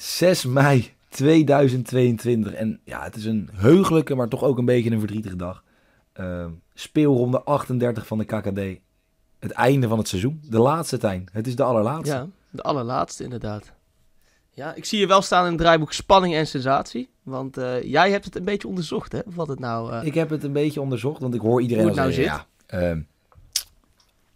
6 mei 2022. En ja, het is een heugelijke, maar toch ook een beetje een verdrietige dag. Speelronde 38 van de KKD. Het einde van het seizoen. De laatste tijd. Het is de allerlaatste. Ja, de allerlaatste inderdaad. Ja, ik zie je wel staan in het draaiboek Spanning en Sensatie. Want jij hebt het een beetje onderzocht, hè? Wat het nou... Ik heb het een beetje onderzocht, want ik hoor iedereen al nou zeggen... Ja,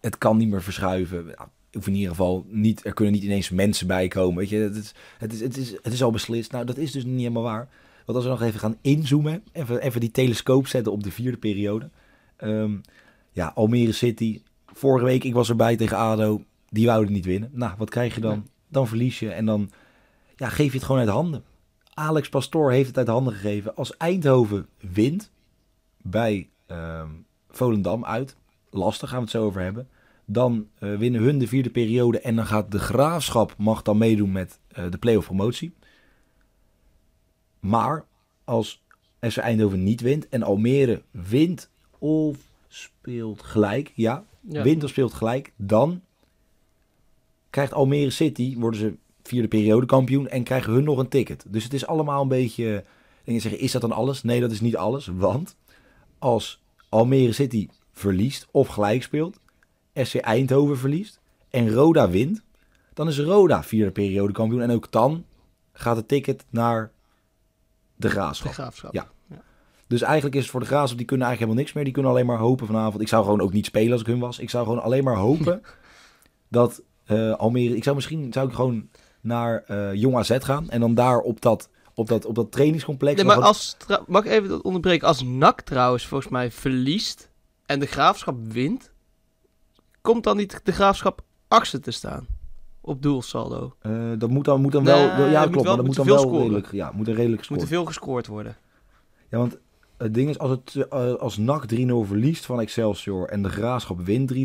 het kan niet meer verschuiven. Of in ieder geval niet. Er kunnen niet ineens mensen bij komen. Weet je? Het is al beslist. Nou, dat is dus niet helemaal waar. Want als we nog even gaan inzoomen. Even die telescoop zetten op de vierde periode. Ja, Almere City. Vorige week, ik was erbij tegen ADO. Die wouden niet winnen. Nou, wat krijg je dan? Dan verlies je. En dan ja, geef je het gewoon uit handen. Alex Pastoor heeft het uit handen gegeven. Als Eindhoven wint bij Volendam uit. Lastig, gaan we het zo over hebben. Dan winnen hun de vierde periode. En dan gaat de Graafschap mag dan meedoen met de play-off promotie. Maar als SC Eindhoven niet wint. En Almere wint of speelt gelijk. Ja, wint of speelt gelijk. Dan krijgt Almere City, worden ze vierde periode kampioen. En krijgen hun nog een ticket. Dus het is allemaal een beetje... En je zegt, is dat dan alles? Nee, dat is niet alles. Want als Almere City verliest of gelijk speelt... SC Eindhoven verliest en Roda wint, dan is Roda vierde periode kampioen. En ook dan gaat het ticket naar de Graafschap. De Graafschap. Ja. Dus eigenlijk is het voor de Graafschap, die kunnen eigenlijk helemaal niks meer. Die kunnen alleen maar hopen vanavond. Ik zou gewoon ook niet spelen als ik hun was. Ik zou gewoon alleen maar hopen dat Almere... Misschien zou ik gewoon naar Jong AZ gaan en dan daar op dat trainingscomplex... Nee, maar mag ik even dat onderbreken? Als NAC trouwens volgens mij verliest en de Graafschap wint... Komt dan niet de Graafschap achtste te staan op doelsaldo? Dat moet dan wel... Ja, klopt. Maar dat moet dan wel redelijk... Ja, moet er redelijk gescoord. Moet er veel gescoord worden. Ja, want het ding is... Als NAC 3-0 verliest van Excelsior... en de Graafschap wint 3-0...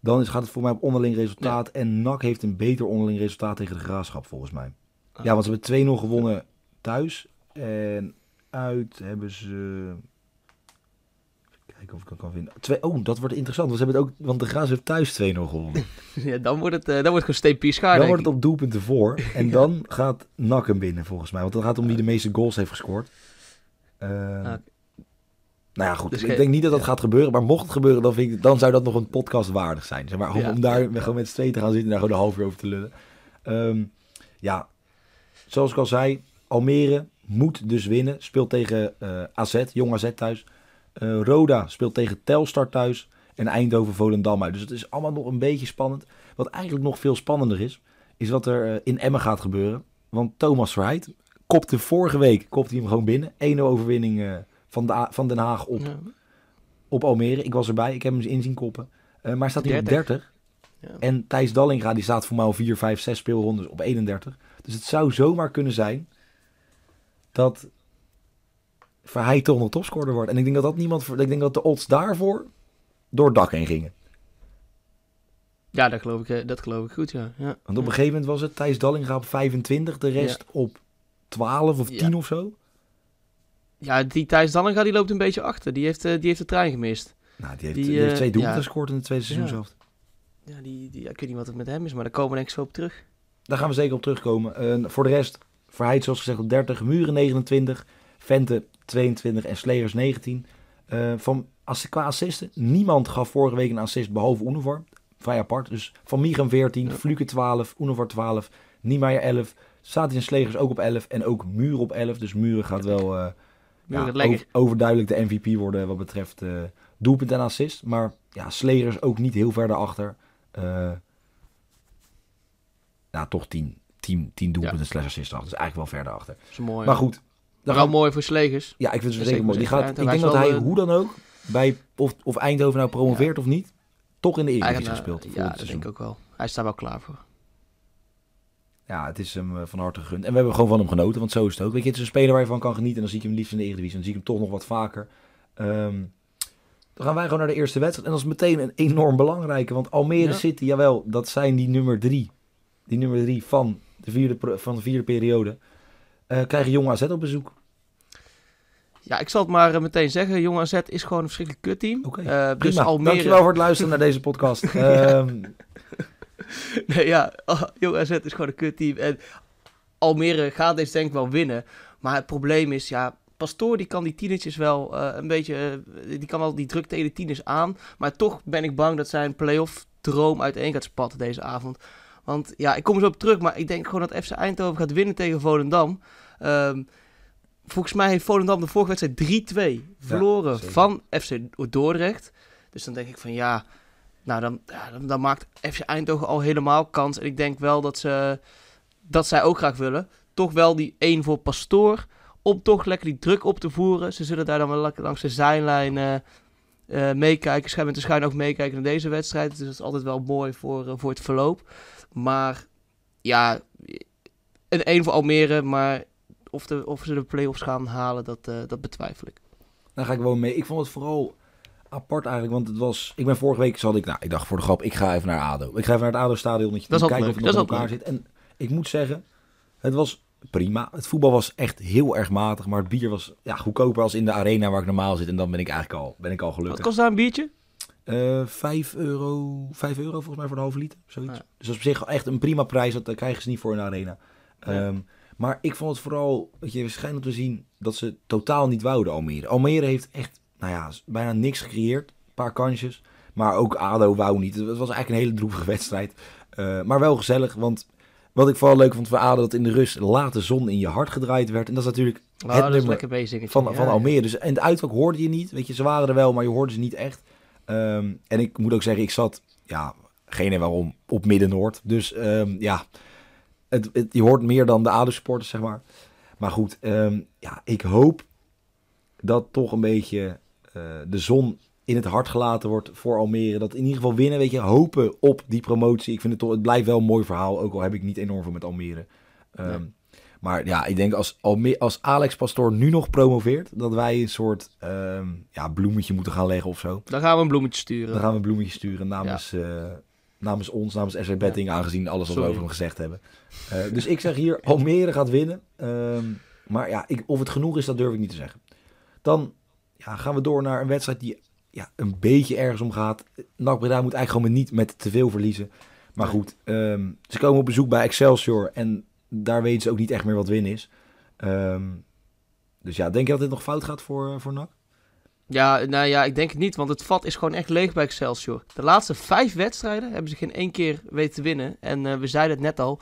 dan gaat het voor mij op onderling resultaat... Ja. En NAC heeft een beter onderling resultaat tegen de Graafschap, volgens mij. Ah. Ja, want ze hebben 2-0 gewonnen thuis. En uit hebben ze... Kijken of ik dat kan vinden. Dat wordt interessant. Want, de Graafschap heeft thuis 2-0 gewonnen. Ja, dan wordt gewoon steepie schaar. Dan wordt het op doelpunten voor. En dan gaat NAC hem binnen, volgens mij. Want dan gaat het om wie de meeste goals heeft gescoord. Nou ja, goed. Dus ik denk niet dat dat gaat gebeuren. Maar mocht het gebeuren, dan zou dat nog een podcast waardig zijn. Zeg maar, om daar gewoon met z'n tweeën te gaan zitten en daar gewoon een half uur over te lullen. Ja, zoals ik al zei, Almere moet dus winnen. Speelt tegen AZ, Jong AZ thuis. Roda speelt tegen Telstar thuis en Eindhoven-Volendam uit. Dus het is allemaal nog een beetje spannend. Wat eigenlijk nog veel spannender is wat er in Emmen gaat gebeuren. Want Thomas Verheydt kopte vorige week hem gewoon binnen. 1-0 overwinning van Den Haag op Almere. Ik was erbij, ik heb hem eens inzien koppen. Maar staat hij op 30. Ja. En Thijs Dallinga die staat voor mij al 4, 5, 6 speelrondes op 31. Dus het zou zomaar kunnen zijn dat... Verheydt toch nog topscorer wordt. En ik denk dat de odds daarvoor door het dak heen gingen. Ja, dat geloof ik goed, ja. Want op een gegeven moment was het Thijs Dallinga op 25, de rest op 12 of 10 of zo. Ja, die Thijs Dallinga die loopt een beetje achter. Die heeft de trein gemist. Nou, die heeft 2 doelpunten gescoord in de tweede seizoenshelft. Ja, ik weet niet wat het met hem is, maar daar komen we denk ik zo op terug. Daar gaan we zeker op terugkomen. Voor de rest, Verheydt zoals gezegd op 30, Muren 29, Vente 22 en Slegers 19. Qua assisten, niemand gaf vorige week een assist behalve Univar. Vrij apart. Dus Van Mieghem 14, Fluke 12, Univar 12, Niemeyer 11. Satin en Slegers ook op 11 en ook Muren op 11. Dus Muren gaat wel overduidelijk de MVP worden wat betreft doelpunt en assist. Maar ja, Slegers ook niet heel ver daarachter. Toch 10 doelpunten en slash assist achter. Dus eigenlijk wel verder achter. Mooi, maar goed. Dat wel mooi voor Slegers. Ja, ik vind het zeker mooi. Ik denk dat hij hoe dan ook, bij of Eindhoven nou promoveert of niet, toch in de Eredivisie gespeeld. Ja, dat seizoen. Denk ik ook wel. Hij staat wel klaar voor. Ja, het is hem van harte gegund. En we hebben gewoon van hem genoten, want zo is het ook. Weet je, het is een speler waar je van kan genieten en dan zie ik hem liefst in de Eredivisie. En dan zie ik hem toch nog wat vaker. Dan gaan wij gewoon naar de eerste wedstrijd. En dat is meteen een enorm belangrijke, want Almere City, jawel, dat zijn die nummer 3. Die nummer 3 van de vierde periode. Krijgen Jong AZ op bezoek? Ja, ik zal het maar meteen zeggen. Jong AZ is gewoon een verschrikkelijk kutteam. Oké, prima. Dus dankjewel voor het luisteren naar deze podcast. Jong AZ is gewoon een kutteam. En Almere gaat deze denk ik wel winnen. Maar het probleem is, ja, Pastoor die kan die tienertjes wel een beetje... die kan wel die druk tegen de tieners aan. Maar toch ben ik bang dat zijn play-off droom uiteen gaat spatten deze avond. Want ja, ik kom er zo op terug, maar ik denk gewoon dat FC Eindhoven gaat winnen tegen Volendam. Volgens mij heeft Volendam de vorige wedstrijd 3-2 verloren van FC Dordrecht. Dus dan denk ik van ja, nou dan maakt FC Eindhoven al helemaal kans. En ik denk wel dat zij ook graag willen. Toch wel die 1 voor Pastoor. Om toch lekker die druk op te voeren. Ze zullen daar dan wel lekker langs de zijlijn meekijken. Ze gaan met de schuin ook meekijken naar deze wedstrijd. Dus dat is altijd wel mooi voor het verloop. Maar ja, een 1 voor Almere. Maar of ze de play-offs gaan halen, dat betwijfel ik. Daar ga ik wel mee. Ik vond het vooral apart eigenlijk, want het was... Ik ben vorige week, ik dacht voor de grap, ik ga even naar ADO. Ik ga even naar het ADO-stadionnetje kijken of het nog in elkaar zit. En ik moet zeggen, het was prima. Het voetbal was echt heel erg matig, maar het bier was goedkoper als in de arena waar ik normaal zit. En dan ben ik eigenlijk al gelukkig. Wat kost daar een biertje? €5 volgens mij voor een halve liter, zoiets. Ah, ja. Dus dat is op zich echt een prima prijs, dat krijgen ze niet voor in de arena. Ja. Maar ik vond het vooral, waarschijnlijk te zien dat ze totaal niet wouden Almere. Almere heeft echt, bijna niks gecreëerd. Een paar kansjes. Maar ook ADO wou niet. Het was eigenlijk een hele droevige wedstrijd. Maar wel gezellig, want wat ik vooral leuk vond van ADO, dat in de rust late zon in je hart gedraaid werd. En dat is natuurlijk het nummer bezig, van Almere. Dus, en de uitvak hoorde je niet. Ze waren er wel, maar je hoorde ze niet echt. En ik moet ook zeggen, ik zat, geen idee waarom, op Midden-Noord. Dus je hoort meer dan de ADO-supporters, zeg maar. Maar goed, ik hoop dat toch een beetje de zon in het hart gelaten wordt voor Almere. Dat in ieder geval winnen, hopen op die promotie. Ik vind het toch, het blijft wel een mooi verhaal, ook al heb ik niet enorm veel met Almere. Nee. Maar ja, ik denk als Alex Pastoor nu nog promoveert, dat wij een soort bloemetje moeten gaan leggen of zo. Dan gaan we een bloemetje sturen. Namens... Namens ons, namens SC Betting, aangezien alles wat we over hem gezegd hebben. Dus ik zeg hier, Almere gaat winnen. Maar ja, of het genoeg is, dat durf ik niet te zeggen. Dan gaan we door naar een wedstrijd die een beetje ergens om gaat. NAC Breda moet eigenlijk gewoon niet met te veel verliezen. Maar goed, ze komen op bezoek bij Excelsior. En daar weten ze ook niet echt meer wat win is. Dus ja, denk je dat dit nog fout gaat voor NAC? Ja, ik denk het niet, want het vat is gewoon echt leeg bij Excelsior. De laatste 5 wedstrijden hebben ze geen één keer weten te winnen. En we zeiden het net al,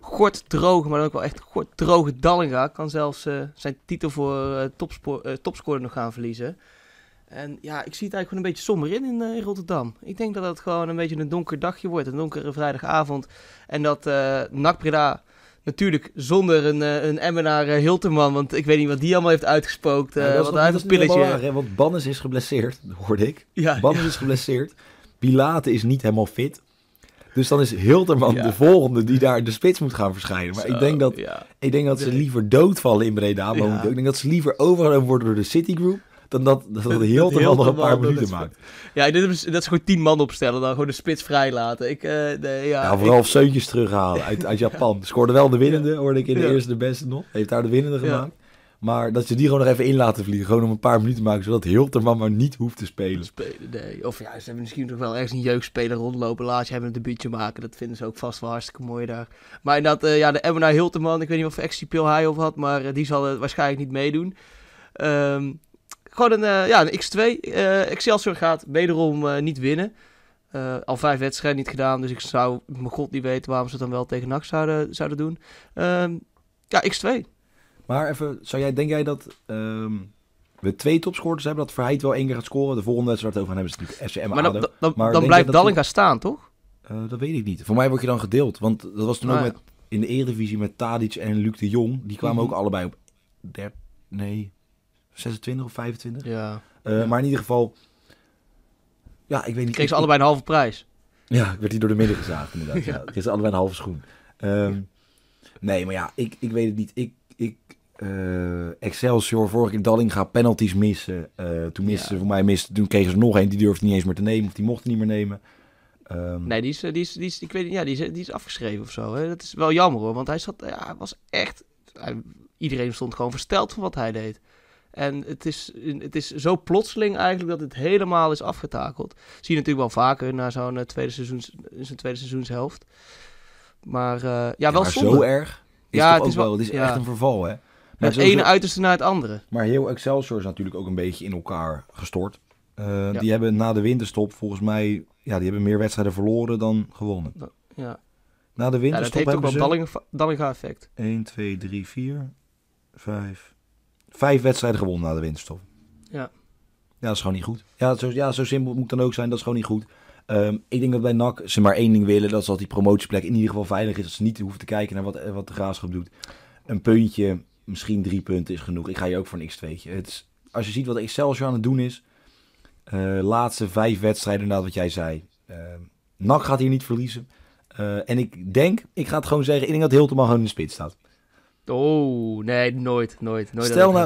gorddroge, maar dan ook wel echt gorddroge Dallinga kan zelfs zijn titel voor topscorer nog gaan verliezen. En ja, ik zie het eigenlijk gewoon een beetje somber in Rotterdam. Ik denk dat het gewoon een beetje een donker dagje wordt, een donkere vrijdagavond. En dat NAC Breda... Natuurlijk, zonder een Emmenaar Hilterman, want ik weet niet wat die allemaal heeft uitgespookt. Wat hij een pilletje. Waar, hè? Want Bannes is geblesseerd, hoorde ik. Ja, Bannes is geblesseerd. Pilate is niet helemaal fit. Dus dan is Hilterman de volgende die daar de spits moet gaan verschijnen. Maar ik denk dat ze liever doodvallen in Breda. Ja. Ik denk dat ze liever overgenomen worden door de Citigroep. Dan dat Hilterman nog een paar minuten maakt. Ja, dat is gewoon 10 man opstellen. Dan gewoon de spits vrij laten. Vooral Seuntjes terughalen uit Japan. Scoorde wel de winnende, hoorde ik in de eerste de beste nog. Heeft daar de winnende gemaakt. Maar dat ze die gewoon nog even in laten vliegen. Gewoon om een paar minuten maken. Zodat Hilterman maar niet hoeft te spelen. Nee. Of ze hebben misschien nog wel ergens een jeugdspeler rondlopen. Laat je hem een debuutje maken. Dat vinden ze ook vast wel hartstikke mooi daar. Maar inderdaad, de Emmenaar Hilterman. Ik weet niet of Excelsior Pil hij op had. Maar die zal het waarschijnlijk niet meedoen. Gewoon een X2. Excelsior gaat wederom niet winnen. Al 5 wedstrijden niet gedaan. Dus ik zou mijn god niet weten waarom ze het dan wel tegen NAC zouden doen. X2. Maar even, denk jij dat we 2 topscorers hebben? Dat Verheydt wel één keer gaat scoren. De volgende wedstrijd over hebben ze natuurlijk FCM ADO. Maar dan blijft Dallinga staan, toch? Dat weet ik niet. Voor mij word je dan gedeeld. Want dat was toen ook in de Eredivisie met Tadic en Luc de Jong. Die kwamen ook allebei op 26 of 25. Ja. Maar in ieder geval... Ja, ik weet niet... Kreeg ze allebei een halve prijs. Ja, ik werd die door de midden gezaagd inderdaad. Ja. Kreeg ze allebei een halve schoen. Nee, maar ik weet het niet. Excelsior, vorige keer Dallinga penalties missen. Toen kregen ze nog één. Die durfde niet eens meer te nemen. Of die mocht niet meer nemen. Nee, die is afgeschreven of zo. Hè? Dat is wel jammer hoor. Want iedereen stond gewoon versteld van wat hij deed. En het is zo plotseling eigenlijk dat het helemaal is afgetakeld. Zie je natuurlijk wel vaker na zo'n tweede seizoenshelft. Maar wel zonde. Zo erg. Het is echt een verval, hè? Maar het ene uiterste naar het andere. Maar heel Excelsior is natuurlijk ook een beetje in elkaar gestort. Die hebben na de winterstop volgens mij... Ja, die hebben meer wedstrijden verloren dan gewonnen. Ja. Na de winterstop hebben ze... dat heeft ook wel Dallinga-effect. 1, 2, 3, 4, 5... 5 wedstrijden gewonnen na de winterstop. Ja. Ja, dat is gewoon niet goed. Ja, zo simpel moet het dan ook zijn. Dat is gewoon niet goed. Ik denk dat bij NAC ze maar één ding willen. Dat is dat die promotieplek in ieder geval veilig is. Dat ze niet hoeven te kijken naar wat de Graafschap doet. Een puntje, misschien 3 punten is genoeg. Ik ga hier ook voor een x2'tje. Als je ziet wat Excelsior aan het doen is... laatste 5 wedstrijden, inderdaad wat jij zei. NAC gaat hier niet verliezen. En ik ga het gewoon zeggen... Ik denk dat Hilterman gewoon in de spits staat. Oh, nee, nooit.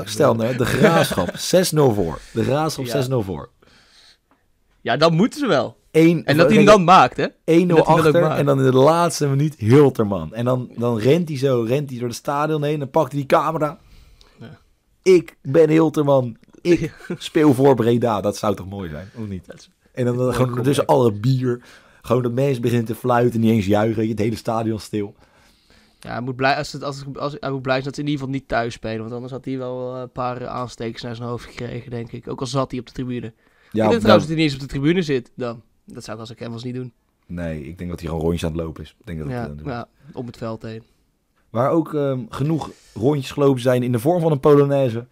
Stel nou, de Graafschap 6-0 voor. De Graafschap 6-0 voor. Ja, dan moeten ze wel. En dat hij hem dan maakt, hè? 1-0 achter en dan in de laatste minuut Hilterman. En dan rent hij door de stadion heen en pakt hij die camera. Ja. Ik ben Hilterman. Ik speel voor Breda. Dat zou toch mooi zijn, of niet? En dan gewoon tussen alle bier. Gewoon dat mensen beginnen te fluiten, niet eens juichen. Het hele stadion stil. Ja, hij moet blij zijn dat ze in ieder geval niet thuis spelen. Want anders had hij wel een paar aanstekers naar zijn hoofd gekregen, denk ik. Ook al zat hij op de tribune. Ja, ik denk trouwens dat hij niet eens op de tribune zit dan. Dat zou ik als ik Engels niet doen. Nee, ik denk dat hij gewoon rondjes aan het lopen is. Ik denk dat om het veld heen. Waar ook genoeg rondjes gelopen zijn in de vorm van een Polonaise.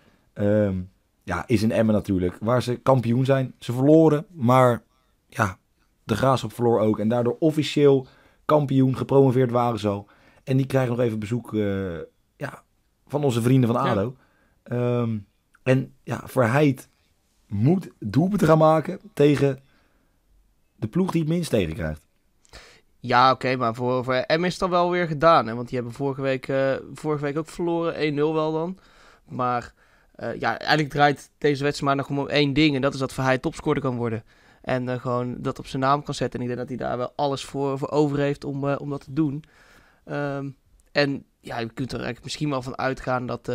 Is in Emmen natuurlijk. Waar ze kampioen zijn. Ze verloren, maar ja, de Graafschap verloor ook. En daardoor officieel kampioen, gepromoveerd waren ze al. En die krijgen nog even bezoek van onze vrienden van ADO. Ja. Verheydt moet doelpunten gaan maken tegen de ploeg die het minst tegen krijgt. Ja, oké, maar voor Emmen is het dan wel weer gedaan. Hè? Want die hebben vorige week ook verloren, 1-0 wel dan. Maar eigenlijk draait deze wedstrijd maar nog om één ding. En dat is dat Verheydt topscorer kan worden. En gewoon dat op zijn naam kan zetten. En ik denk dat hij daar wel alles voor over heeft om dat te doen. Je kunt er eigenlijk misschien wel van uitgaan dat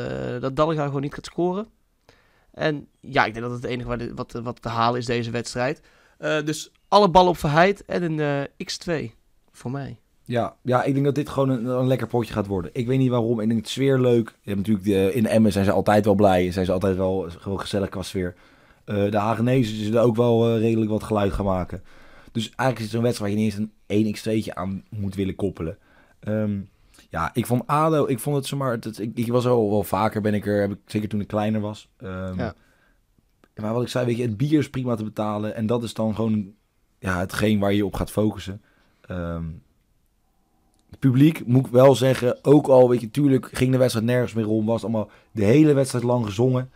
Dallinga gewoon niet gaat scoren. En ja, ik denk dat het enige wat te halen is deze wedstrijd. Dus alle ballen op Verheydt en een x2 voor mij. Ja, ik denk dat dit gewoon een lekker potje gaat worden. Ik weet niet waarom, ik denk het sfeer leuk. Je hebt natuurlijk in Emmen zijn ze altijd wel blij. Zijn ze altijd wel gewoon gezellig qua sfeer. De Hagenezen zullen ook wel redelijk wat geluid gaan maken. Dus eigenlijk is het zo'n wedstrijd waar je niet eens een 1x2'tje aan moet willen koppelen. Ik vond ADO, ik vond het zomaar, ik was al wel vaker, zeker toen ik kleiner was. Maar wat ik zei, weet je, het bier is prima te betalen en dat is dan gewoon hetgeen waar je op gaat focussen. Het publiek, moet ik wel zeggen, ook al, weet je, tuurlijk ging de wedstrijd nergens meer om, was het allemaal de hele wedstrijd lang gezongen.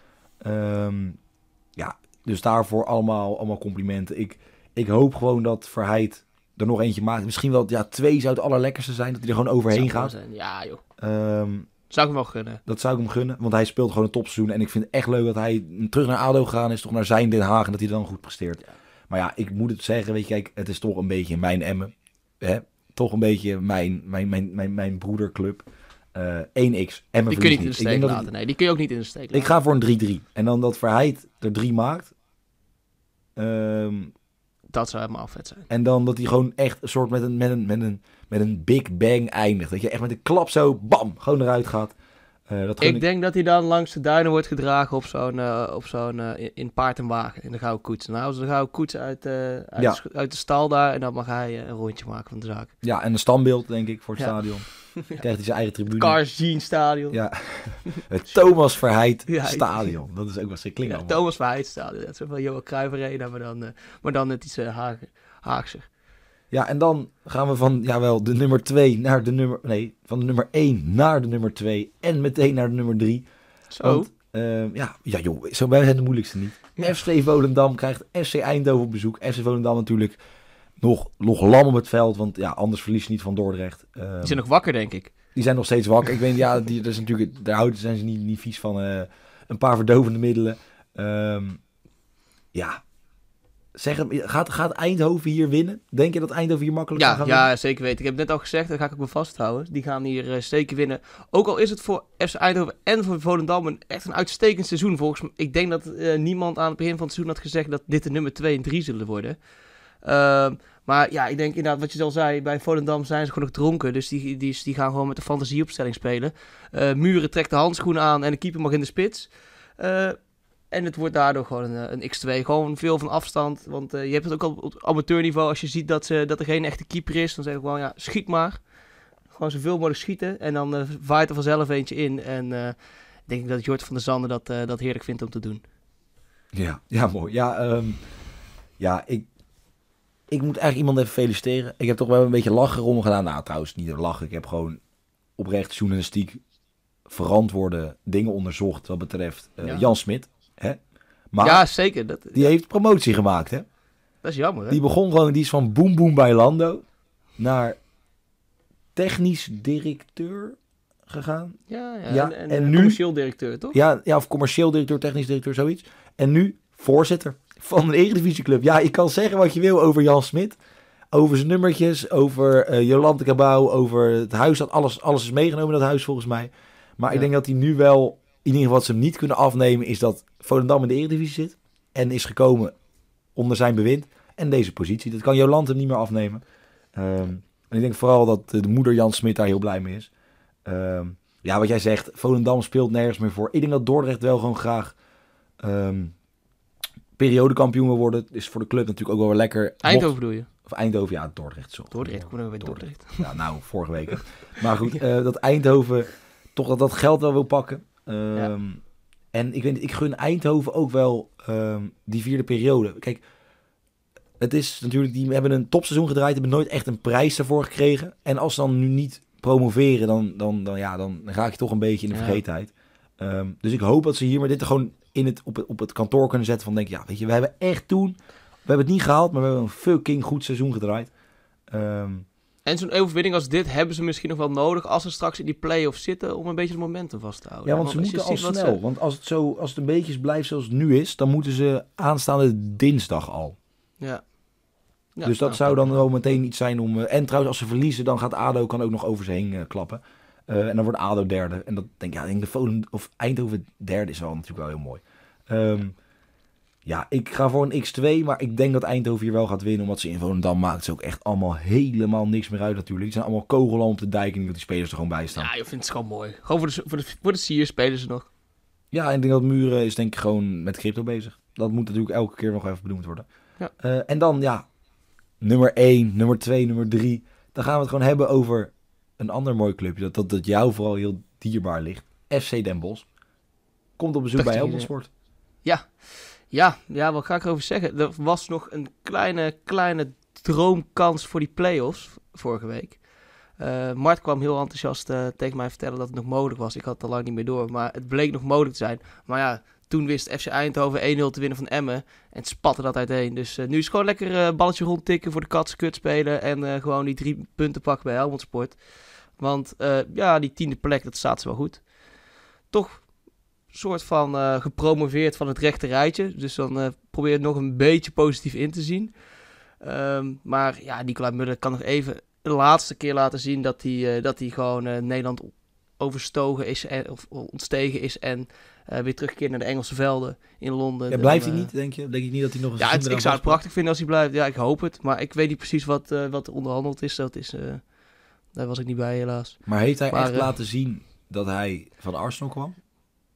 Dus daarvoor allemaal complimenten. Ik hoop gewoon dat Verheydt er nog eentje maakt. Misschien wel 2 zou het allerlekkerste zijn. Dat hij er gewoon overheen gaat. Ja, joh. Zou ik hem wel gunnen. Dat zou ik hem gunnen. Want hij speelt gewoon een topseizoen. En ik vind het echt leuk dat hij terug naar ADO gegaan is. Toch naar zijn Den Haag. En dat hij dan goed presteert. Ja. Maar ja, ik moet het zeggen. Weet je, kijk. Het is toch een beetje mijn Emmen. Hè? Toch een beetje mijn broederclub. 1x. Emmen die kun je niet in de steek laten. Nee, die kun je ook niet in de steek laten. Ik ga voor een 3-3. En dan dat Verheydt er 3 maakt. Dat zou helemaal vet zijn. En dan dat hij gewoon echt een soort met een big bang eindigt. Dat je echt met een klap zo, bam, gewoon eruit gaat. Ik denk dat hij dan langs de duinen wordt gedragen op in paard en wagen. In de gouden koets. Dan houden ze de gouden koets uit de stal daar. En dan mag hij een rondje maken van de zaak. Ja, en een standbeeld, denk ik, voor het stadion. Krijgt hij zijn eigen tribune. Carzien stadion. Ja. Het Thomas Verheydt stadion. Dat is ook wat ze klinken. Ja, Thomas Verheydt stadion. Dat is wel Johan Cruijff Arena, maar dan net iets Haagser. Ja, en dan gaan we van de nummer 2 naar de nummer... Nee, van de nummer 1 naar de nummer 2 en meteen naar de nummer 3. Zo. Want, zo wij zijn de moeilijkste niet. Ja. FC Volendam krijgt FC Eindhoven op bezoek. FC Volendam natuurlijk nog lam op het veld, want anders verlies je niet van Dordrecht. Die zijn nog wakker, denk ik. Die zijn nog steeds wakker. Ik weet, dat is natuurlijk, daar zijn ze niet vies van. Een paar verdovende middelen. Gaat Eindhoven hier winnen? Denk je dat Eindhoven hier makkelijk gaat gaan winnen? Ja, zeker weten. Ik heb het net al gezegd, daar ga ik ook me vasthouden. Die gaan hier zeker winnen. Ook al is het voor FC Eindhoven en voor Volendam echt een uitstekend seizoen. Volgens mij, ik denk dat niemand aan het begin van het seizoen had gezegd dat dit de nummer 2 en 3 zullen worden. Maar ja, ik denk inderdaad, wat je al zei, bij Volendam zijn ze gewoon nog dronken. Dus die gaan gewoon met de fantasieopstelling spelen. Muren trekt de handschoenen aan en de keeper mag in de spits. En het wordt daardoor gewoon een x2. Gewoon veel van afstand. Want je hebt het ook al op amateurniveau. Als je ziet dat er geen echte keeper is, dan zeg ik gewoon, ja, schiet maar. Gewoon zoveel mogelijk schieten. En dan vaait er vanzelf eentje in. En denk ik dat Jort van der Zanden dat heerlijk vindt om te doen. Ja, mooi. Ja, ik moet eigenlijk iemand even feliciteren. Ik heb toch wel een beetje lachen erom gedaan. Nou, trouwens, niet door lachen. Ik heb gewoon oprecht journalistiek verantwoorde dingen onderzocht wat betreft Jan Smit. Hè? Maar ja, zeker. Die heeft promotie gemaakt, hè? Dat is jammer, hè? Die begon gewoon, die is van Boem Boem bij Lando naar technisch directeur gegaan. Ja. En nu commercieel directeur, toch? Ja, of commercieel directeur, technisch directeur, zoiets. En nu voorzitter van een Eredivisieclub. Ja, je kan zeggen wat je wil over Jan Smit. Over zijn nummertjes, over Jolante Cabau, over het huis. Dat alles is meegenomen in dat huis, volgens mij. Maar ik denk dat hij nu wel, in ieder geval wat ze hem niet kunnen afnemen, is dat Volendam in de Eredivisie zit. En is gekomen onder zijn bewind. En deze positie, dat kan Jolante hem niet meer afnemen. En ik denk vooral dat de moeder Jan Smit daar heel blij mee is. Ja, wat jij zegt, Volendam speelt nergens meer voor. Ik denk dat Dordrecht wel gewoon graag periodekampioen wil worden. Is voor de club natuurlijk ook wel weer lekker. Eindhoven bedoel je? Of Eindhoven, ja, Dordrecht. Zo. Dordrecht. Ja, nou, vorige week. Maar goed, dat Eindhoven toch dat geld wel wil pakken. En ik weet niet, ik gun Eindhoven ook wel die vierde periode. Kijk, het is natuurlijk, die hebben een topseizoen gedraaid, hebben nooit echt een prijs daarvoor gekregen. En als ze dan nu niet promoveren, dan raak je toch een beetje in de vergetenheid. Dus ik hoop dat ze hier maar dit gewoon op het kantoor kunnen zetten van denk, ja, weet je, we hebben echt we hebben het niet gehaald, maar we hebben een fucking goed seizoen gedraaid. En zo'n overwinning als dit hebben ze misschien nog wel nodig als ze straks in die play-off zitten om een beetje het momentum vast te houden. Ja, want ze moeten al snel. Want als het een beetje blijft zoals het nu is, dan moeten ze aanstaande dinsdag al. Ja. Ja, dus dat zou dan wel meteen iets zijn om... en trouwens, als ze verliezen, dan gaat ADO kan ook nog over ze heen klappen. En dan wordt ADO derde. En dat denk ik de Volendam of Eindhoven derde is wel natuurlijk wel heel mooi. Ja, ik ga voor een x2, maar ik denk dat Eindhoven hier wel gaat winnen. Omdat ze in Volendam maakt ze ook echt allemaal helemaal niks meer uit natuurlijk. Die zijn allemaal kogelen op de dijk en dat die spelers er gewoon bij staan. Ja, je vindt het gewoon mooi. Gewoon voor de sier spelen ze nog. Ja, en ik denk dat Muren is denk ik gewoon met crypto bezig. Dat moet natuurlijk elke keer nog even benoemd worden. Ja. En dan, ja, nummer 1, nummer 2, nummer 3. Dan gaan we het gewoon hebben over een ander mooi clubje. Dat jou vooral heel dierbaar ligt. FC Den Bosch. Komt op bezoek bij Helmond Sport. Ja, wat ga ik erover zeggen? Er was nog een kleine droomkans voor die play-offs vorige week. Mart kwam heel enthousiast tegen mij vertellen dat het nog mogelijk was. Ik had het al lang niet meer door, maar het bleek nog mogelijk te zijn. Maar ja, toen wist FC Eindhoven 1-0 te winnen van Emmen en het spatte dat uiteen. Dus nu is het gewoon lekker balletje rondtikken voor de katskut spelen en gewoon die 3 punten pakken bij Helmond Sport. Want die 10e plek, dat staat ze wel goed. Toch soort van gepromoveerd van het rechte rijtje. Dus dan probeer het nog een beetje positief in te zien. Maar ja, Nicolai Muller kan nog even de laatste keer laten zien dat hij gewoon Nederland overstogen is of ontstegen is en weer terugkeert naar de Engelse velden in Londen. Ja, blijft hij niet, denk je? Denk ik niet dat hij nog eens... Ja, ik zou het prachtig vinden als hij blijft. Ja, ik hoop het. Maar ik weet niet precies wat onderhandeld is. Dat is... daar was ik niet bij, helaas. Maar heeft hij echt laten zien dat hij van Arsenal kwam?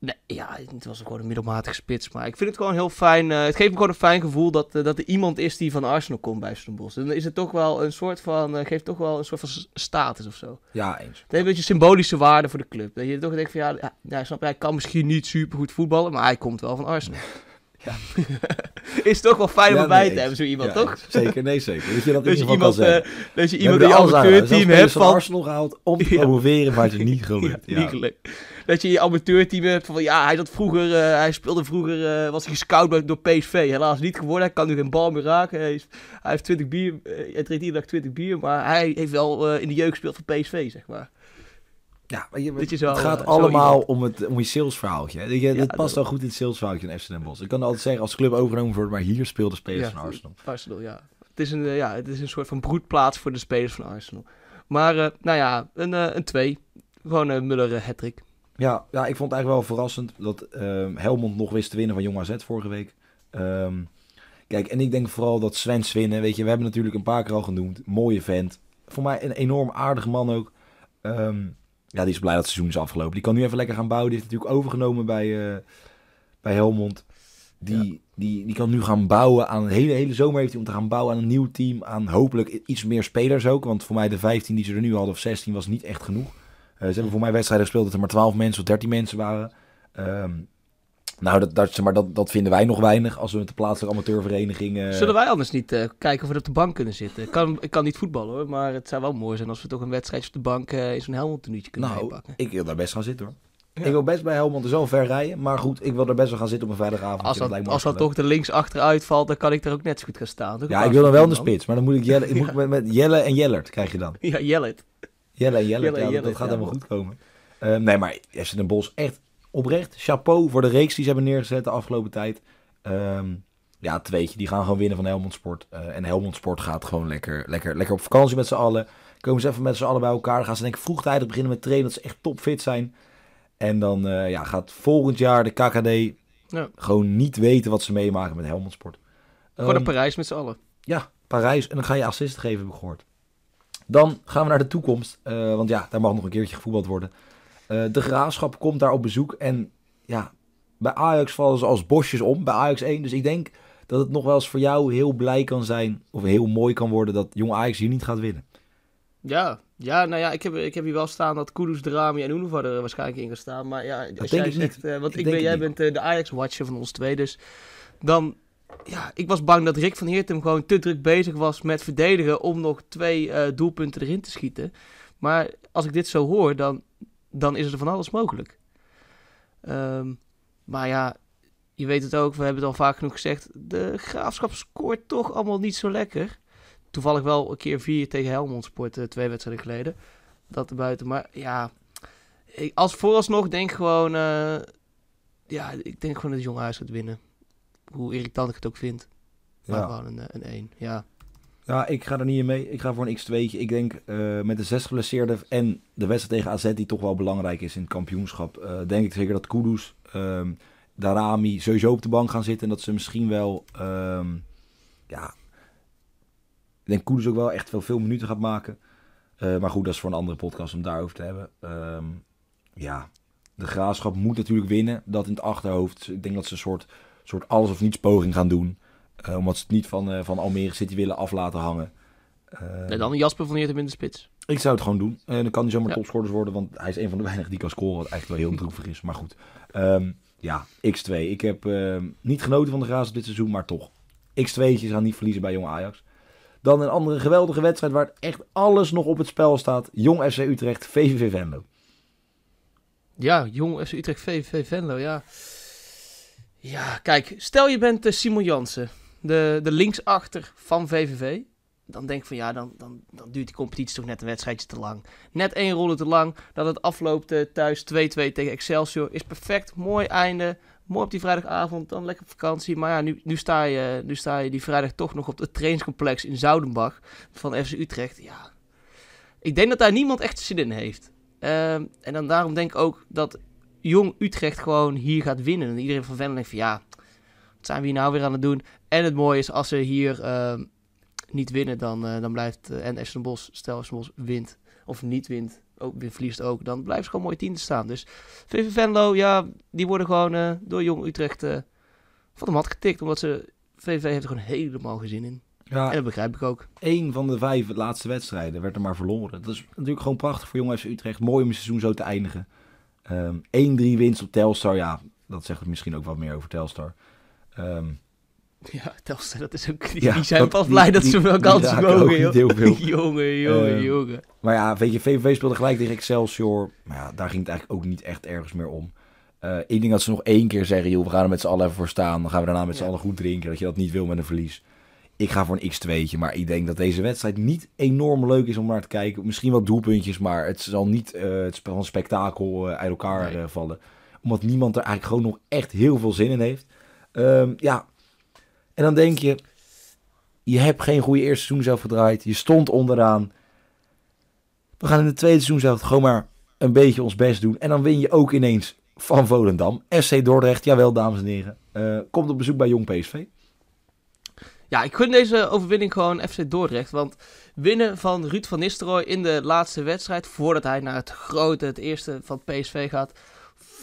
Nee, ja, het was ook gewoon een middelmatige spits. Maar ik vind het gewoon heel fijn. Het geeft me gewoon een fijn gevoel dat er iemand is die van Arsenal komt bij FC Den Bosch. Dan is het toch wel een soort van... geeft toch wel een soort van status of zo. Ja, eens. Het heeft een beetje symbolische waarde voor de club. Dat je toch denkt van ja, snap je, hij kan misschien niet supergoed voetballen, maar hij komt wel van Arsenal. Ja. Is toch wel fijn om bij te hebben, zo iemand, toch? Eens. Zeker, zeker. Dat je dat in ieder geval kan zeggen. Dat je iemand die amateurteam hebt van Arsenal gehaald om te promoveren, maar het is niet gelukt. Ja. Niet gelukt. Dat je je amateurteam hebt van hij speelde vroeger, was hij gescout door PSV. Helaas niet geworden, hij kan nu geen bal meer raken. Hij heeft 20 bier, hij drinkt iedere dag 20 bier, maar hij heeft wel in de jeugd gespeeld van PSV, zeg maar. Ja, maar het gaat allemaal om je salesverhaaltje. Dit past wel goed in het salesverhaaltje van FC Den Bosch. Ik kan altijd zeggen, als club overgenomen wordt, maar hier speelden spelers van Arsenal. Arsenal, ja. Het is een soort van broedplaats voor de spelers van Arsenal. Maar, een 2. Gewoon een Muller-hattrick. Ja, ik vond het eigenlijk wel verrassend dat Helmond nog wist te winnen van Jong AZ vorige week. Kijk, en ik denk vooral dat Sven Swinnen, weet je, we hebben natuurlijk een paar keer al genoemd. Mooie vent. Voor mij een enorm aardige man ook. Ja, die is blij dat het seizoen is afgelopen. Die kan nu even lekker gaan bouwen. Die heeft natuurlijk overgenomen bij Helmond. Die kan nu gaan bouwen aan de hele zomer heeft hij om te gaan bouwen aan een nieuw team. Aan hopelijk iets meer spelers ook. Want voor mij de 15 die ze er nu hadden of 16 was niet echt genoeg. Ze hebben voor mij wedstrijden gespeeld dat er maar 12 mensen of 13 mensen waren. Dat vinden wij nog weinig als we met de plaatselijke amateurvereniging... Zullen wij anders niet kijken of we op de bank kunnen zitten? Ik kan niet voetballen hoor, maar het zou wel mooi zijn als we toch een wedstrijdje op de bank in zo'n Helmond-tenuutje kunnen meepakken. Ik wil daar best gaan zitten hoor. Ja. Ik wil best bij Helmond dus wel ver rijden, maar goed, ik wil er best wel gaan zitten op een vrijdagavond. Als dat toch de links achteruit valt, dan kan ik er ook net zo goed gaan staan. Toch? Ja, ik wil dan wel in de spits, maar dan moet ik met Jelle en Jellert krijg je dan. Ja, Jellert. Jelle en Jellert, dat gaat helemaal goed komen. Nee, maar FC Den Bosch echt... Oprecht, chapeau voor de reeks die ze hebben neergezet de afgelopen tijd. Tweetje, die gaan gewoon winnen van Helmond Sport. En Helmond Sport gaat gewoon lekker op vakantie met z'n allen. Komen ze even met z'n allen bij elkaar. Dan gaan ze denk ik vroegtijdig beginnen met trainen, dat ze echt topfit zijn. En dan gaat volgend jaar de KKD gewoon niet weten wat ze meemaken met Helmond Sport. Gewoon naar Parijs met z'n allen. Ja, Parijs. En dan ga je assist geven, heb ik gehoord. Dan gaan we naar de toekomst. Want ja, daar mag nog een keertje gevoetbald worden. De Graafschap komt daar op bezoek. En ja, bij Ajax vallen ze als bosjes om. Bij Ajax 1. Dus ik denk dat het nog wel eens voor jou heel blij kan zijn. Of heel mooi kan worden dat Jong Ajax hier niet gaat winnen. Ja nou ja, ik heb hier wel staan dat Kudus, Drami en Unuvar er waarschijnlijk in gaan staan. Maar ja, als dat jij denk zegt, niet. Want jij bent de Ajax-watcher van ons twee. Dus dan... Ja, ik was bang dat Rick van Heertem gewoon te druk bezig was met verdedigen om nog 2 doelpunten erin te schieten. Maar als ik dit zo hoor, dan is er van alles mogelijk. Maar ja, je weet het ook, we hebben het al vaak genoeg gezegd. De Graafschap scoort toch allemaal niet zo lekker. Toevallig wel een keer 4 tegen Helmond Sport 2 wedstrijden geleden. Dat erbuiten. Maar ja, vooralsnog denk gewoon... ik denk gewoon dat Jong Ajax gaat winnen. Hoe irritant ik het ook vind. Maar gewoon een 1, ja. Ja, ik ga er niet in mee. Ik ga voor een x2'tje. Ik denk met de 6 geblesseerden en de wedstrijd tegen AZ die toch wel belangrijk is in het kampioenschap. Denk ik zeker dat Kudus, Darami sowieso op de bank gaan zitten. En dat ze misschien wel, ik denk Kudus ook wel echt veel minuten gaat maken. Maar goed, dat is voor een andere podcast om daarover te hebben. De Graafschap moet natuurlijk winnen. Dat in het achterhoofd. Ik denk dat ze een soort alles of niets poging gaan doen. Omdat ze het niet van Almere City willen af laten hangen. Dan Jasper van Heertem in de spits. Ik zou het gewoon doen. Dan kan hij zomaar topscorers worden. Want hij is een van de weinigen die kan scoren. Wat eigenlijk wel heel droevig is. Maar goed. X2. Ik heb niet genoten van de Graafschap dit seizoen. Maar toch. X2'tjes gaan niet verliezen bij Jong Ajax. Dan een andere geweldige wedstrijd. Waar echt alles nog op het spel staat. Jong FC Utrecht. VVV Venlo. Ja. Jong FC Utrecht. VVV Venlo. Ja. Ja. Kijk. Stel je bent Simon Jansen. De linksachter van VVV, dan denk ik van ja, dan duurt die competitie toch net een wedstrijdje te lang. Net 1 ronde te lang, dat het afloopt thuis 2-2 tegen Excelsior. Is perfect, mooi einde, mooi op die vrijdagavond, dan lekker op vakantie. Maar ja, nu sta je die vrijdag toch nog op het trainingscomplex in Zoudenbach van FC Utrecht. Ja, ik denk dat daar niemand echt zin in heeft. En dan daarom denk ik ook dat Jong Utrecht gewoon hier gaat winnen. En iedereen van Venlo denkt van ja... Wat zijn we hier nou weer aan het doen? En het mooie is, als ze hier niet winnen, dan blijft... en FC Den Bosch, stel FC Den Bosch wint of niet wint, ook weer verliest ook... dan blijft ze gewoon mooi 10e staan. Dus VV Venlo, ja, die worden gewoon door Jong Utrecht van de mat getikt. Omdat VV heeft er gewoon helemaal geen zin in. Ja, en dat begrijp ik ook. 1 van de 5 laatste wedstrijden werd er maar verloren. Dat is natuurlijk gewoon prachtig voor Jong FC Utrecht. Mooi om het seizoen zo te eindigen. 1-3 winst op Telstar, ja, dat zegt het misschien ook wat meer over Telstar... Telstar, dat is ook... Die zijn pas blij dat ze wel kansen mogen, joh. Jongen. Maar ja, weet je, VVV speelde gelijk tegen Excelsior. Maar ja, daar ging het eigenlijk ook niet echt ergens meer om. Ik denk dat ze nog 1 keer zeggen, joh, we gaan er met z'n allen even voor staan. Dan gaan we daarna met z'n allen goed drinken. Dat je dat niet wil met een verlies. Ik ga voor een x2'tje, maar ik denk dat deze wedstrijd niet enorm leuk is om naar te kijken. Misschien wel doelpuntjes, maar het zal niet het spel van spektakel uit elkaar vallen. Omdat niemand er eigenlijk gewoon nog echt heel veel zin in heeft. En dan denk je, je hebt geen goede eerste seizoenshelft gedraaid. Je stond onderaan. We gaan in de tweede seizoenshelft gewoon maar een beetje ons best doen. En dan win je ook ineens van Volendam. FC Dordrecht, jawel dames en heren. Komt op bezoek bij Jong PSV. Ja, ik gun deze overwinning gewoon FC Dordrecht. Want winnen van Ruud van Nistelrooy in de laatste wedstrijd, voordat hij naar het grote, het eerste van PSV gaat,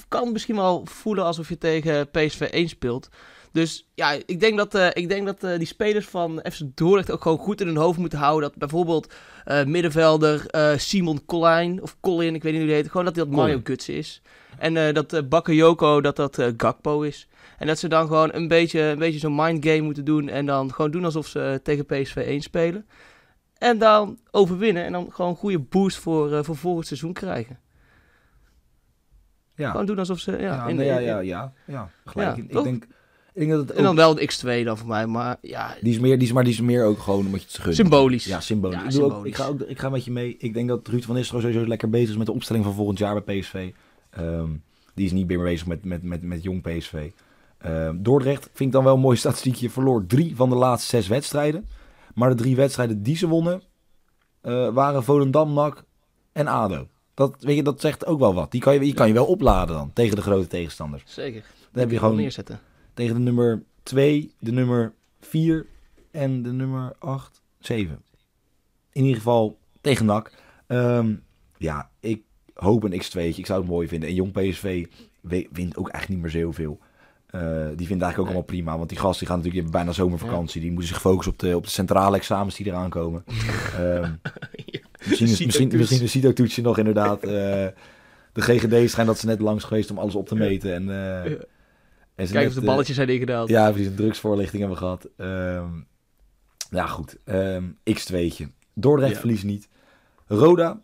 kan misschien wel voelen alsof je tegen PSV 1 speelt. Dus ja, ik denk dat die spelers van FC Dordrecht ook gewoon goed in hun hoofd moeten houden. Dat bijvoorbeeld middenvelder Simon Collijn, of Collin, ik weet niet hoe die heet. Gewoon dat hij dat Mario Götze is. En dat Bakayoko, dat Gakpo is. En dat ze dan gewoon een beetje zo'n mindgame moeten doen. En dan gewoon doen alsof ze tegen PSV 1 spelen. En dan overwinnen. En dan gewoon een goede boost voor volgend seizoen krijgen. Ja. Gewoon doen alsof ze... Ik denk dat het ook... En dan wel een X2 dan voor mij, maar ja... Die is meer ook gewoon omdat je het gunt. Symbolisch. Ja, symbolisch. Ja, ik ga met je mee. Ik denk dat Ruud van Nistelrooy sowieso lekker bezig is met de opstelling van volgend jaar bij PSV. Die is niet meer bezig met jong PSV. Dordrecht vind ik dan wel een mooi statistiekje. Verloor 3 van de laatste 6 wedstrijden. Maar de 3 wedstrijden die ze wonnen waren Volendam, NAC en ADO. Dat zegt ook wel wat. Die kan je wel opladen dan tegen de grote tegenstanders. Zeker. Dan heb je gewoon neerzetten. Tegen de nummer 2, de nummer 4 en de nummer 8, 7. In ieder geval tegen NAC. Ja, ik hoop een X2'tje. Ik zou het mooi vinden. En jong PSV wint ook eigenlijk niet meer zo heel veel. Die vindt eigenlijk ook allemaal prima. Want die gasten die gaan natuurlijk bijna zomervakantie. Die moeten zich focussen op de centrale examens die eraan komen. Misschien de CITO-toetsje nog inderdaad. De GGD schijnt dat ze net langs geweest om alles op te meten. En... Kijk of de balletjes zijn ingedaald. Ja, precies. Een drugsvoorlichting hebben we gehad. Nou goed. X2'tje. Dordrecht verliest niet. Roda.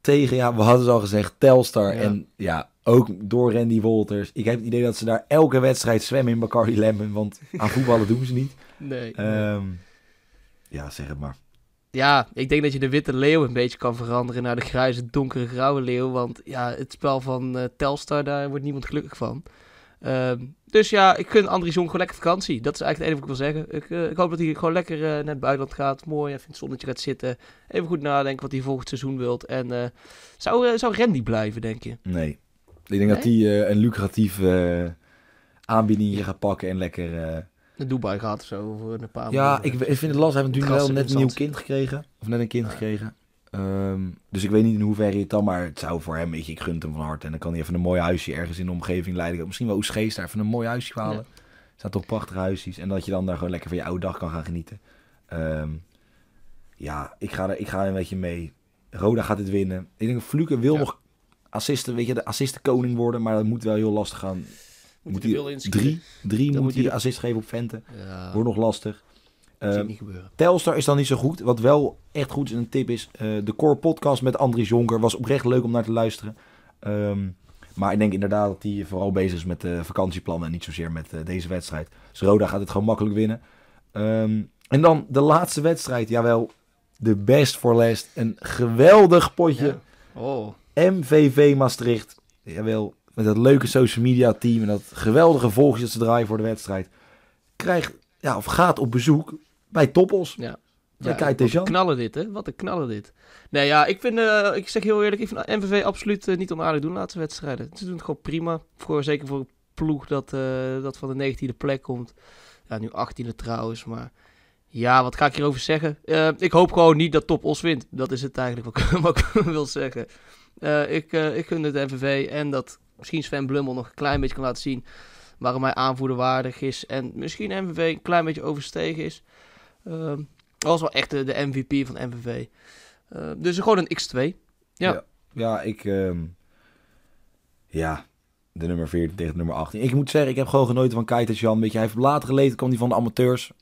Tegen, we hadden het al gezegd, Telstar. Ja. En ja, ook door Randy Wolters. Ik heb het idee dat ze daar elke wedstrijd zwemmen in Bacardi Lemon. Want aan voetballen doen ze niet. Nee. Ja, zeg het maar. Ja, ik denk dat je de witte leeuw een beetje kan veranderen naar de grijze, donkere, grauwe leeuw. Want ja, het spel van Telstar, daar wordt niemand gelukkig van. Dus ja, ik gun Andries Jong gewoon lekker vakantie. Dat is eigenlijk het enige wat ik wil zeggen. Ik hoop dat hij gewoon lekker naar het buitenland gaat. Mooi, even in het zonnetje gaat zitten. Even goed nadenken wat hij volgend seizoen wilt. En zou Randy blijven, denk je? Nee. Ik denk dat hij een lucratieve aanbieding hier gaat pakken en lekker... naar Dubai gaat of zo. Voor een paar maanden. Ik vind het lastig. Hij heeft natuurlijk wel net een nieuw kind gekregen. Of net een kind gekregen. Dus ik weet niet in hoeverre het dan, maar het zou voor hem, ik gun hem van harte. En dan kan hij even een mooi huisje ergens in de omgeving leiden. Misschien wel Oesgeest daar even een mooi huisje halen. Er staan toch prachtige huisjes. En dat je dan daar gewoon lekker van je oude dag kan gaan genieten. Ja, ik ga een beetje mee. Roda gaat dit winnen. Ik denk dat Fluke wil nog assisten, weet je, de assistenkoning worden. Maar dat moet wel heel lastig gaan. Moet hij assist geven op Venten. Ja. Wordt nog lastig. Dat niet gebeuren. Telstar is dan niet zo goed. Wat wel echt goed is en een tip is. De Core podcast met Andries Jonker was oprecht leuk om naar te luisteren. Maar ik denk inderdaad dat hij vooral bezig is met de vakantieplannen. En niet zozeer met deze wedstrijd. Dus Roda gaat het gewoon makkelijk winnen. En dan de laatste wedstrijd. Jawel, de best for last. Een geweldig potje. Ja. Oh. MVV Maastricht. Jawel, met dat leuke social media team. En dat geweldige volgers dat ze draaien voor de wedstrijd. Gaat op bezoek bij TOP Oss. Ja. Wat een knaller dit. Nee, ja, ik zeg heel eerlijk, ik vind MVV absoluut niet onaardig doen de laatste wedstrijden. Ze doen het gewoon prima. Zeker voor een ploeg dat van de 19e plek komt. Ja, nu 18e trouwens, maar ja, wat ga ik hierover zeggen? Ik hoop gewoon niet dat TOP Oss wint. Dat is het eigenlijk wat ik wil zeggen. Ik gun het MVV en dat misschien Sven Blummel nog een klein beetje kan laten zien waarom hij aanvoerder waardig is. En misschien MVV een klein beetje overstegen is. Dat was wel echt de MVP van MVV. Dus gewoon een X2. Ja, de nummer 14 tegen de nummer 18. Ik moet zeggen, ik heb gewoon genoten van Keita Jan. Hij heeft later geleden, kwam hij van de amateurs.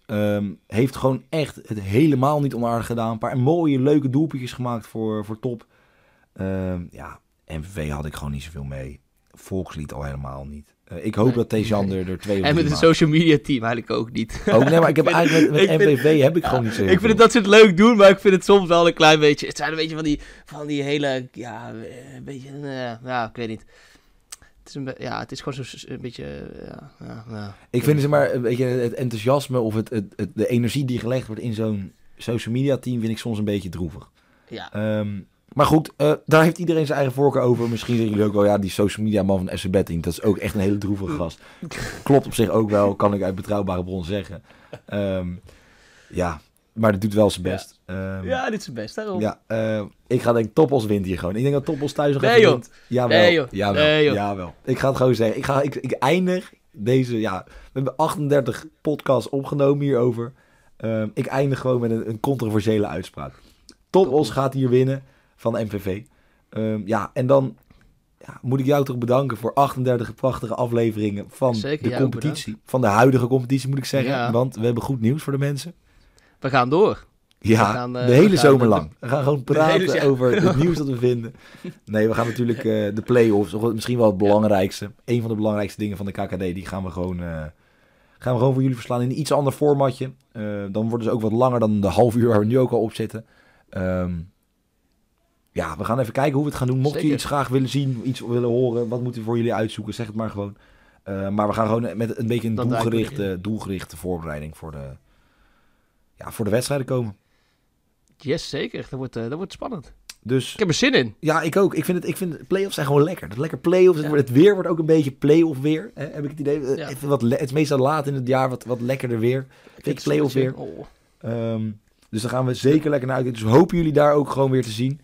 Heeft gewoon echt het helemaal niet onaardig gedaan. Een paar mooie, leuke doelpuntjes gemaakt voor top. MVV had ik gewoon niet zoveel mee. Volkslied al helemaal niet. Ik hoop dat Thijs Dallinga er 2 of 3 en met het social media team eigenlijk ook niet. Ook nee, maar ik heb eigenlijk met MVV heb ik gewoon niet zo. Ik vind het dat ze het leuk doen, maar ik vind het soms wel een klein beetje. Het zijn een beetje van die hele, een beetje, ik weet niet. Het is gewoon zo een beetje. Ik vind het maar een beetje het enthousiasme of de energie die gelegd wordt in zo'n social media team vind ik soms een beetje droevig. Ja. Maar goed, daar heeft iedereen zijn eigen voorkeur over. Misschien zeggen jullie ook wel, ja, die social media man van SC Betting, dat is ook echt een hele droevige gast. Klopt op zich ook wel, kan ik uit betrouwbare bron zeggen. Ja, maar dat doet wel zijn best. Ja, dit is zijn best, daarom. Ja, ik ga denk ik, TOP Oss wint hier gewoon. Ik denk dat TOP Oss thuis nog even wint. Jawel, jawel. Ik ga het gewoon zeggen. Ik eindig deze, ja, we hebben 38 podcasts opgenomen hierover. Ik eindig gewoon met een controversiële uitspraak. TOP Oss gaat hier winnen van de MVV. Ja, en dan moet ik jou toch bedanken voor 38 prachtige afleveringen van de competitie. Van de huidige competitie moet ik zeggen. Ja. Want we hebben goed nieuws voor de mensen. We gaan door. Ja, de hele zomer lang. We gaan gewoon praten over het nieuws dat we vinden. Nee, we gaan natuurlijk de play-offs. Misschien wel het belangrijkste. Een van de belangrijkste dingen van de KKD. Die gaan we gewoon voor jullie verslaan in een iets ander formatje. Dan worden ze ook wat langer dan de half uur waar we nu ook al op zitten. Ja, we gaan even kijken hoe we het gaan doen. Mocht je iets graag willen zien, iets willen horen, wat moeten we voor jullie uitzoeken? Zeg het maar gewoon. Maar we gaan gewoon met een beetje een doelgerichte voorbereiding voor de wedstrijden komen. Yes, zeker. Dat wordt spannend. Dus, ik heb er zin in. Ja, ik ook. Ik vind play-offs zijn gewoon lekker. Dat lekker play-offs. Ja. Het weer wordt ook een beetje play-off weer. Hè? Heb ik het idee. Ja. Even het is meestal laat in het jaar wat lekkerder weer. Beetje play-off weer. Oh. Dus daar gaan we zeker lekker naar uit. Dus hopen jullie daar ook gewoon weer te zien.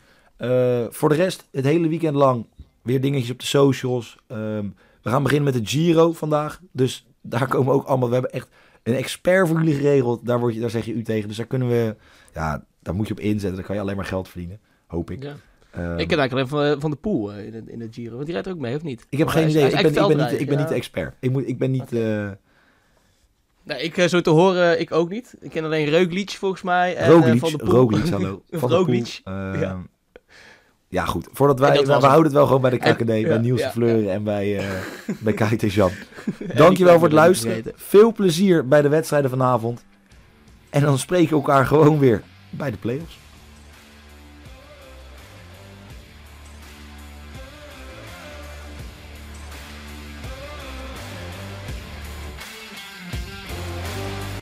Voor de rest, het hele weekend lang weer dingetjes op de socials. We gaan beginnen met de Giro vandaag. Dus daar komen ook allemaal... We hebben echt een expert voor jullie geregeld. Daar zeg je u tegen. Dus daar kunnen we... Ja, daar moet je op inzetten. Dan kan je alleen maar geld verdienen. Hoop ik. Ja. Ik ken eigenlijk alleen van de Poel in de Giro. Want die rijdt ook mee, of niet? Ik heb geen idee. Ik ben niet de expert. Ik ben niet... Nou, zo te horen, ik ook niet. Ik ken alleen Roglic volgens mij. En, Van de Poel. Roglic, hallo. Van Roglic. De Poel, ja. Ja, goed. Voordat we houden het wel gewoon bij de KKD, bij Niels de Fleuren en bij KT Jan. Dankjewel voor het luisteren. Veel plezier bij de wedstrijden vanavond. En dan spreken we elkaar gewoon weer bij de play-offs.